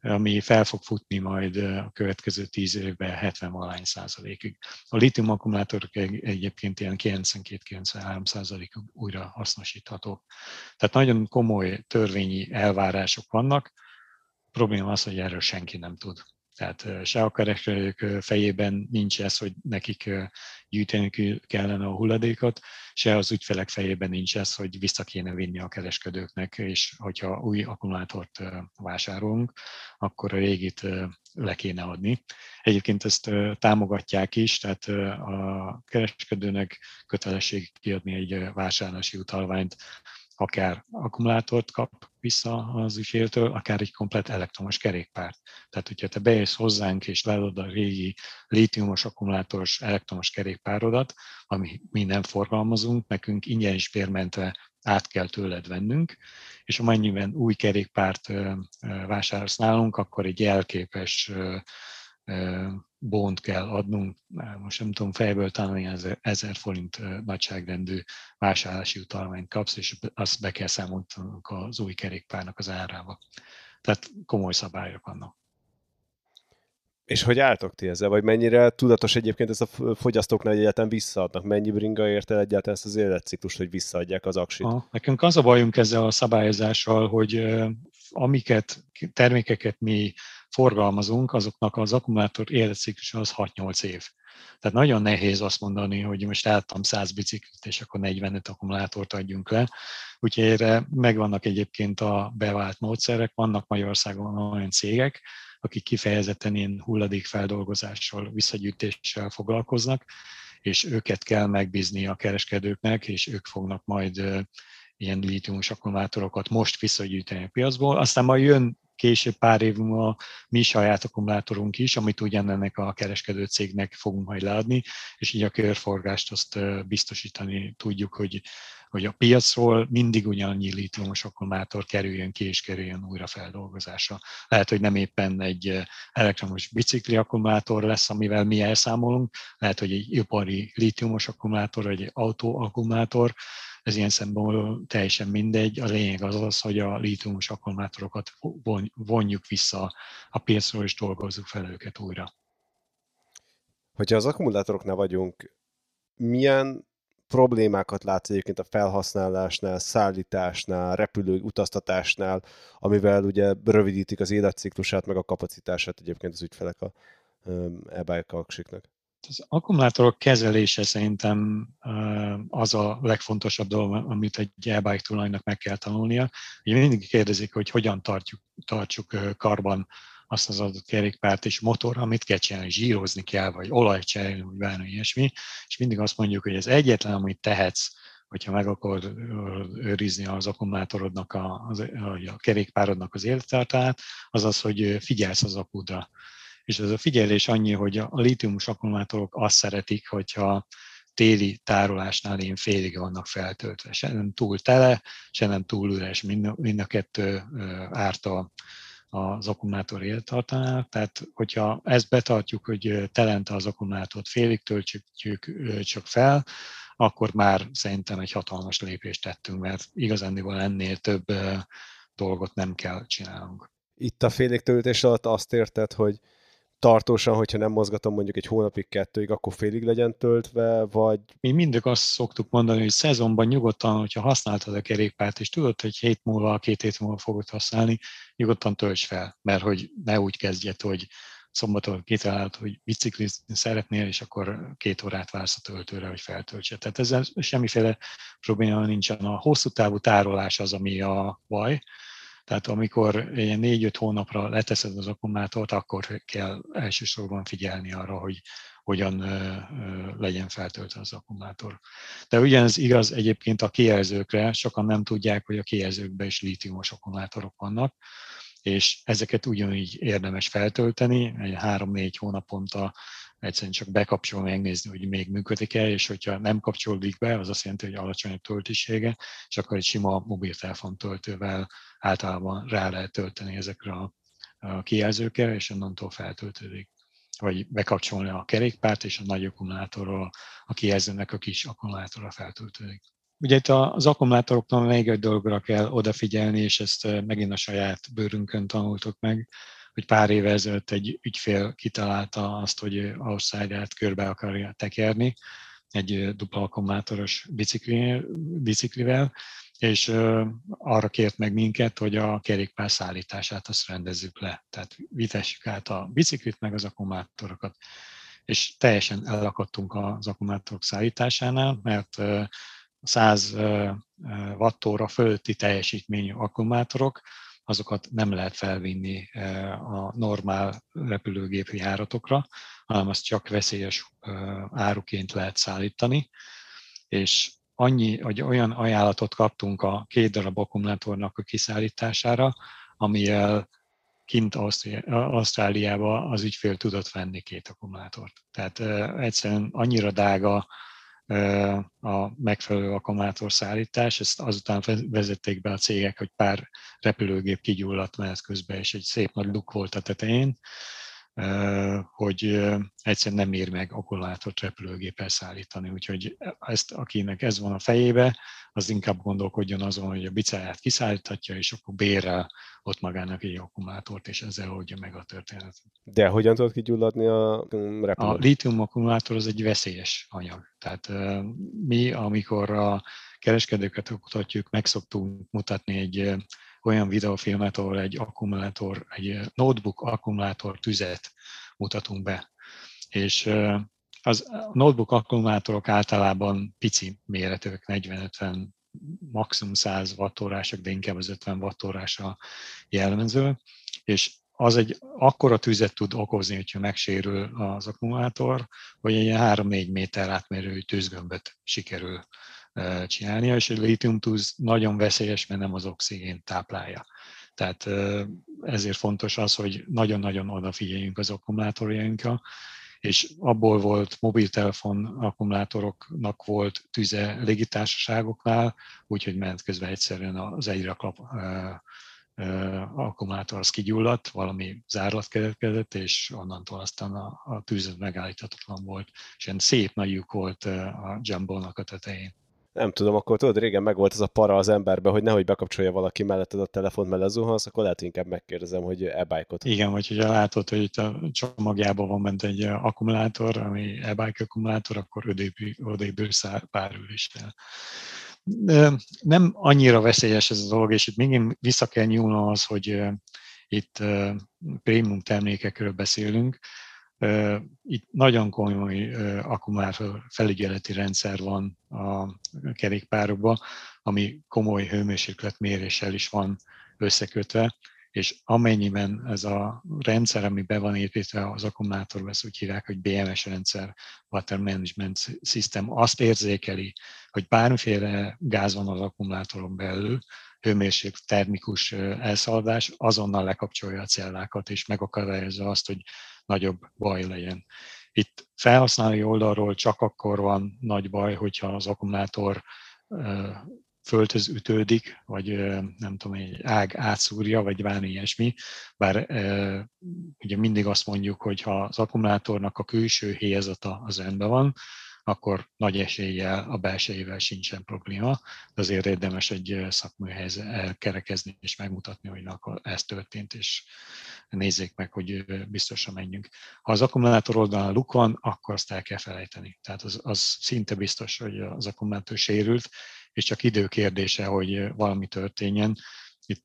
ami fel fog futni majd a következő tíz évben hetven-valahány százalékig. A lítium akkumulátorok egyébként ilyen kilencvenkét-kilencvenhárom százalékig újra hasznosíthatók. Tehát nagyon komoly törvényi elvárások vannak. A probléma az, hogy erről senki nem tud. Tehát se a kereskedők fejében nincs ez, hogy nekik gyűjteni kellene a hulladékot, se az ügyfelek fejében nincs ez, hogy vissza kéne vinni a kereskedőknek, és hogyha új akkumulátort vásárolunk, akkor a régit le kéne adni. Egyébként ezt támogatják is, tehát a kereskedőnek kötelesség kiadni egy vásárlási utalványt, akár akkumulátort kap vissza az ügyféltől, akár egy komplett elektromos kerékpárt. Tehát, hogyha te bejössz hozzánk és leadod a régi lítiumos akkumulátoros elektromos kerékpárodat, amit mi nem forgalmazunk, nekünk ingyen és bérmentve át kell tőled vennünk, és amennyiben új kerékpárt vásárolsz nálunk, akkor egy jelképes bónt kell adnunk, most nem tudom fejből tanulni, ez ezer forint nagyságrendű vásárlási utalványt kapsz, és azt be kell számoltanunk az új kerékpárnak az árába. Tehát komoly szabályok vannak. És hogy álltok ti ezzel, vagy mennyire tudatos egyébként ezt a fogyasztóknál, hogy egyáltalán visszaadnak? Mennyi bringa ért el egyáltalán ezt az életciklust, hogy visszaadják az aksit? Ha, nekünk az a bajunk ezzel a szabályozással, hogy amiket, termékeket mi forgalmazunk, azoknak az akkumulátor életciklusa az hat-nyolc év. Tehát nagyon nehéz azt mondani, hogy most álltam száz biciklit, és akkor negyvenöt akkumulátort adjunk le. Úgyhogy erre megvannak egyébként a bevált módszerek, vannak Magyarországon olyan cégek, akik kifejezetten ilyen hulladékfeldolgozással, visszagyűjtéssel foglalkoznak, és őket kell megbízni a kereskedőknek, és ők fognak majd ilyen lítiumos akkumulátorokat most visszagyűjteni a piacból, aztán majd jön később pár év múlva a mi saját akkumulátorunk is, amit ugyanennek a kereskedő cégnek fogunk majd leadni, és így a körforgást azt biztosítani tudjuk, hogy, hogy a piacról mindig ugyanannyi lítiumos akkumulátor kerüljön ki, és kerüljön újra feldolgozásra. Lehet, hogy nem éppen egy elektromos bicikli akkumulátor lesz, amivel mi elszámolunk, lehet, hogy egy ipari lítiumos akkumulátor, vagy egy autó akkumulátor, ez ilyen szempontból teljesen mindegy. A lényeg az az, hogy a lítiumos akkumulátorokat vonjuk vissza a piacról, és dolgozzuk fel őket újra. Hogyha az akkumulátoroknál vagyunk, milyen problémákat látsz egyébként a felhasználásnál, szállításnál, repülő utaztatásnál, amivel ugye rövidítik az életciklusát, meg a kapacitását egyébként az ügyfelek a e-bike aksiknak? Az akkumulátorok kezelése szerintem az a legfontosabb dolog, amit egy e-bike tulajnak meg kell tanulnia. Ugye mindig kérdezik, hogy hogyan tartjuk, tartsuk karban azt az adott kerékpárt és motorra, amit kell csinálni, zsírozni kell, vagy olajt cserélni, vagy bármi ilyesmi. És mindig azt mondjuk, hogy az egyetlen, amit tehetsz, hogyha meg akarod őrizni az akkumulátorodnak, a, az, a kerékpárodnak az élettartamát, az az, hogy figyelsz az akudra. És ez a figyelés annyi, hogy a lítiumos akkumulátorok azt szeretik, hogyha téli tárolásnál én félig vannak feltöltve. Se nem túl tele, se nem túl üres, mind a kettő árt az akkumulátor élettartamának. Tehát, hogyha ezt betartjuk, hogy telente az akkumulátort félig töltjük csak fel, akkor már szerintem egy hatalmas lépést tettünk, mert igazándiból ennél több dolgot nem kell csinálnunk. Itt a félig töltés alatt azt érted, hogy tartósan, hogyha nem mozgatom mondjuk egy hónapig, kettőig, akkor félig legyen töltve, vagy... Mi mindig azt szoktuk mondani, hogy szezonban nyugodtan, hogyha használtad a kerékpárt, és tudod, hogy hét múlva, két hét múlva fogod használni, nyugodtan tölts fel, mert hogy ne úgy kezdjed, hogy szombaton kitalálod, hogy biciklizni szeretnél, és akkor két órát vársz a töltőre, hogy feltöltse. Tehát ezzel semmiféle probléma nincsen. A hosszú távú tárolás az, ami a baj. Tehát amikor ilyen négy-öt hónapra leteszed az akkumulátort, akkor kell elsősorban figyelni arra, hogy hogyan legyen feltöltve az akkumulátor. De ugyanez igaz egyébként a kijelzőkre, sokan nem tudják, hogy a kijelzőkben is lítiumos akkumulátorok vannak, és ezeket ugyanígy érdemes feltölteni, három-négy hónaponta egyszerűen csak bekapcsolni, megnézni, hogy még működik-e, és hogyha nem kapcsolódik be, az azt jelenti, hogy alacsonyabb töltisége, és akkor egy sima mobiltelefon töltővel általában rá lehet tölteni ezekre a kijelzőkre, és onnantól feltöltődik. Vagy bekapcsolni a kerékpárt, és a nagy akkumulátorról a kijelzőnek a kis akkumulátorra feltöltődik. Ugye itt az akkumulátoroknál még egy dologra kell odafigyelni, és ezt megint a saját bőrünkön tanultuk meg, hogy pár éve ezelőtt egy ügyfél kitalálta azt, hogy outside-át körbe akarja tekerni egy dupla akkumulátoros bicikli, biciklivel, és arra kért meg minket, hogy a kerékpár szállítását azt rendezzük le. Tehát vitessük át a biciklit, meg az akkumulátorokat. És teljesen elakadtunk az akkumulátorok szállításánál, mert száz wattóra fölötti teljesítményű akkumulátorok, azokat nem lehet felvinni a normál repülőgépi járatokra, hanem azt csak veszélyes áruként lehet szállítani. És annyi, hogy olyan ajánlatot kaptunk a két darab akkumulátornak a kiszállítására, amivel kint Ausztráliába az ügyfél tudott venni két akkumulátort. Tehát egyszerűen annyira drága a megfelelő akkumulátor szállítás, ezt azután vezették be a cégek, hogy pár repülőgép kigyulladt menet közben, és egy szép nagy luk volt a tetején, hogy egyszerűen nem ér meg akkumulátort repülőgéppel szállítani. Úgyhogy ezt, akinek ez van a fejébe, az inkább gondolkodjon azon, hogy a bicáját kiszállíthatja, és akkor bérrel ott magának egy akkumulátort, és ezzel oldja meg a történetet. De hogyan tudod kigyulladni a repülőt? A lítium akkumulátor az egy veszélyes anyag. Tehát mi, amikor a kereskedőket kutatjuk, meg szoktunk mutatni egy olyan videófilmet, ahol egy akkumulátor, egy notebook akkumulátor tüzet mutatunk be. És az notebook akkumulátorok általában pici méretűek, negyven-ötven, maximum száz wattórások, de inkább az ötven wattórás a jellemző. És az egy akkora tüzet tud okozni, hogyha megsérül az akkumulátor, hogy egy három-négy méter átmérőjű tűzgömböt sikerül csinálnia, és a lítiumtűz nagyon veszélyes, mert nem az oxigént táplálja. Tehát ezért fontos az, hogy nagyon-nagyon odafigyeljünk az akkumulátorjainkra, és abból volt mobiltelefon akkumulátoroknak volt tüze légitársaságoknál, úgyhogy ment közben egyszerűen az egyraklap akkumulátor az kigyulladt, valami zárlat keletkezett, és onnantól aztán a, a tűz megállíthatatlan volt, és ilyen szép nagy lyuk volt a Jumbo-nak a tetején. Nem tudom, akkor tudod, régen megvolt ez a para az emberben, hogy nehogy bekapcsolja valaki melletted a telefont, mert lezuhansz, akkor lehet inkább megkérdezem, hogy e-bike-ot. Igen, vagy hogyha látod, hogy itt a csomagjában van bent egy akkumulátor, ami e-bike akkumulátor, akkor odébb ősz pár üléssel. Nem annyira veszélyes ez a dolog, és itt még vissza kell nyúlnom az, hogy itt prémium termékekről beszélünk. Itt nagyon komoly akkumulátor felügyeleti rendszer van a kerékpárokban, ami komoly hőmérsékletméréssel is van összekötve, és amennyiben ez a rendszer, ami be van építve az akkumulátorba, ezt úgy hívják, hogy bé em es rendszer, Battery Management System, azt érzékeli, hogy bármiféle gáz van az akkumulátoron belül, hőmérséklet, termikus elszaladás, azonnal lekapcsolja a cellákat, és megakadályozza azt, hogy nagyobb baj legyen. Itt felhasználói oldalról csak akkor van nagy baj, hogyha az akkumulátor földhöz ütődik, vagy nem tudom, egy ág átszúrja, vagy bármi ilyesmi. Bár ugye mindig azt mondjuk, hogy ha az akkumulátornak a külső héjazata az rendben van, akkor nagy eséllyel a belsejével sincsen probléma, de azért érdemes egy szakműhelyhez elkerekezni és megmutatni, hogy na, ez történt, és nézzék meg, hogy biztosan menjünk. Ha az akkumulátor oldalán luk van, akkor azt el kell felejteni. Tehát az, az szinte biztos, hogy az akkumulátor sérült, és csak idő kérdése, hogy valami történjen. Itt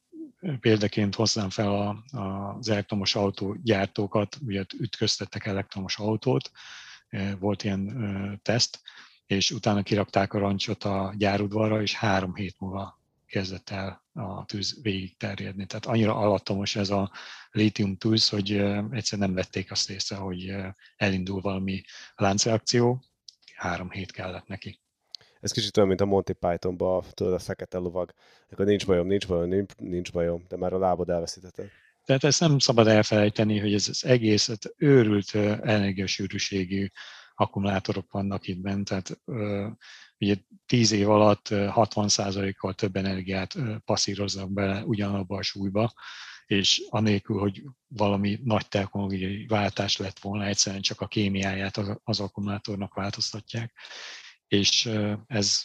példaként hozzám fel az elektromos autógyártókat, ugye ütköztettek elektromos autót, volt ilyen teszt, és utána kirakták a rancsot a gyárudvarra, és három hét múlva kezdett el a tűz végig terjedni. Tehát annyira alattomos ez a lítium tűz, hogy egyszerűen nem vették azt észre, hogy elindul valami láncreakció, három hét kellett neki. Ez kicsit olyan, mint a Monty Pythonban, tudod, a fekete lovag. Akkor nincs bajom, nincs bajom, nincs bajom, de már a lábad elveszítetted. Tehát ezt nem szabad elfelejteni, hogy ez az egész őrült energiasűrűségű akkumulátorok vannak itt bent, tehát ugye tíz év alatt hatvan százalékkal több energiát passzíroznak bele ugyanabba a súlyba, és anélkül, hogy valami nagy technológiai váltás lett volna, egyszerűen csak a kémiáját az akkumulátornak változtatják, és ez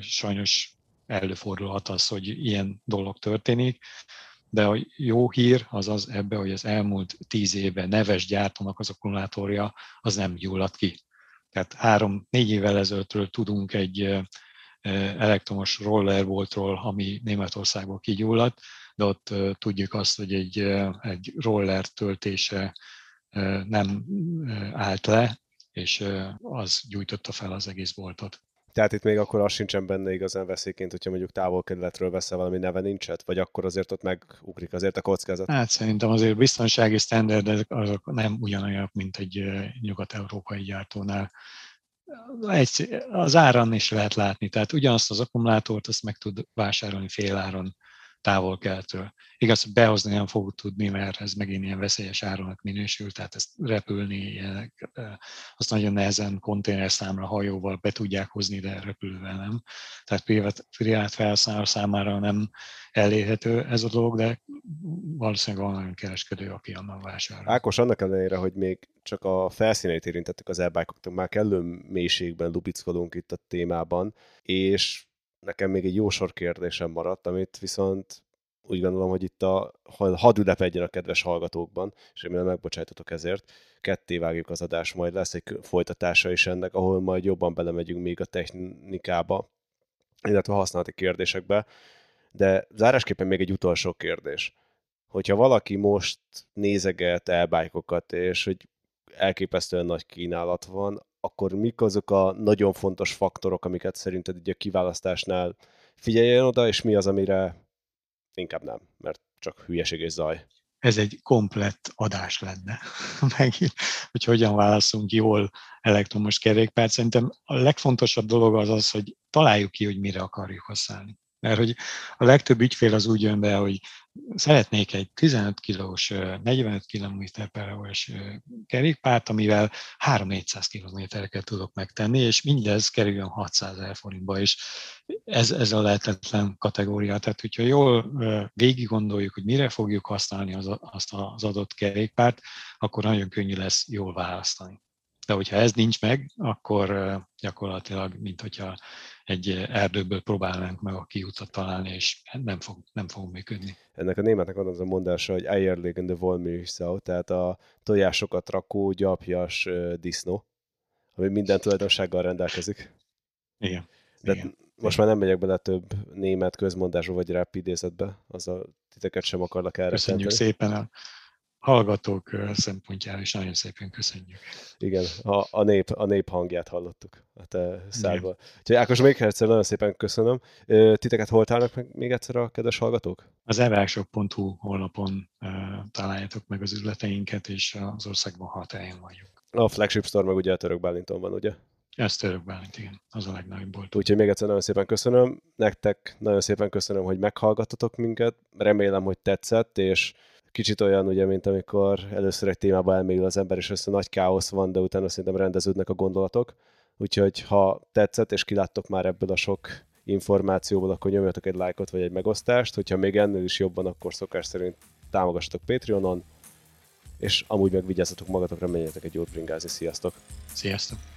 sajnos előfordulhat az, hogy ilyen dolog történik. De a jó hír az az ebbe, hogy az elmúlt tíz évben neves gyártónak az akkumulátorja az nem gyulladt ki. Tehát három-négy évvel ezelőttről tudunk egy elektromos rollerboltról, ami Németországból kigyulladt, de ott tudjuk azt, hogy egy, egy roller töltése nem állt le, és az gyújtotta fel az egész boltot. Tehát itt még akkor az sincsen benne igazán veszélyként, hogyha mondjuk távolkerületről veszel valami neve nincset, vagy akkor azért ott megugrik azért a kockázat? Hát szerintem azért biztonsági sztenderdek azok nem ugyanolyan, mint egy nyugat-európai gyártónál. Egy, az áron is lehet látni, tehát ugyanazt az akkumulátort azt meg tud vásárolni féláron távolkeletről. Igaz, hogy behozni nem fog tudni, mert ez megint ilyen veszélyes áronnak minősül, tehát ezt repülni, azt nagyon nehezen konténerszámra hajóval be tudják hozni, de repülővel nem. Tehát privát, privát felhasználó számára nem elérhető ez a dolog, de valószínűleg van olyan kereskedő, aki annak vásárol. Ákos, annak ellenére, hogy még csak a felszínét érintettük az e-bike-októl, már kellő mélységben lubickolunk itt a témában, és nekem még egy jó sor kérdésem maradt, amit viszont úgy gondolom, hogy itt a, hadd ülepedjen a kedves hallgatókban, és én megbocsájtatok ezért, ketté vágjuk az adást, majd lesz egy folytatása is ennek, ahol majd jobban belemegyünk még a technikába, illetve a használati kérdésekbe. De zárásképpen még egy utolsó kérdés. Hogyha valaki most nézeget e-bike-okat, és hogy elképesztően nagy kínálat van, akkor mik azok a nagyon fontos faktorok, amiket szerinted ugye a kiválasztásnál figyeljen oda, és mi az, amire inkább nem, mert csak hülyeség és zaj. Ez egy komplett adás lenne, megint, hogy hogyan válaszunk jól elektromos kerékpárt. Szerintem a legfontosabb dolog az az, hogy találjuk ki, hogy mire akarjuk használni. Mert hogy a legtöbb ügyfél az úgy jön be, hogy szeretnék egy tizenöt kilós, negyvenöt kilométer per órás kerékpárt, amivel háromszáz-négyszáz kilométereket tudok megtenni, és mindez kerüljön hatszázezer forintba, és ez, ez a lehetetlen kategória. Tehát, hogyha jól végig gondoljuk, hogy mire fogjuk használni az, azt az adott kerékpárt, akkor nagyon könnyű lesz jól választani. De hogyha ez nincs meg, akkor gyakorlatilag, mint hogyha egy erdőből próbálnánk meg a kiutat találni, és nem fog, nem fog működni. Ennek a németnek van az a mondása, hogy eierlegende Wollmilchsau, tehát a tojásokat rakó, gyapjas disznó, ami minden tulajdonsággal rendelkezik. Igen. De igen. Most már nem megyek bele több német közmondásba vagy rápidézetbe, azzal titeket sem akarlak erre. Köszönjük tenteni. Szépen a hallgatók szempontjára is nagyon szépen köszönjük. Igen, a, a, nép, a nép hangját hallottuk a te szádból. Úgyhogy Ákos, még egyszer nagyon szépen köszönöm. Titeket hol találnak meg még egyszer a kedves hallgatók? Az evershop pont hu honlapon uh, találjátok meg az üzleteinket, és az országban hat helyen vagyunk. A flagship store meg ugye a Török Bálinton van, ugye? Ez Török Bálint, igen. Az a legnagyobb bolt. Úgyhogy még egyszer nagyon szépen köszönöm. Nektek nagyon szépen köszönöm, hogy meghallgattatok minket. Remélem, hogy tetszett, és kicsit olyan, ugye, mint amikor először egy témába elmélyül az ember, és össze nagy káosz van, de utána szerintem rendeződnek a gondolatok. Úgyhogy, ha tetszett, és kiláttok már ebből a sok információból, akkor nyomjatok egy lájkot, vagy egy megosztást. Hogyha még ennél is jobban, akkor szokás szerint támogassatok Patreonon, és amúgy meg vigyázzatok magatokra, menjetek egy jót bringázni. Sziasztok! Sziasztok!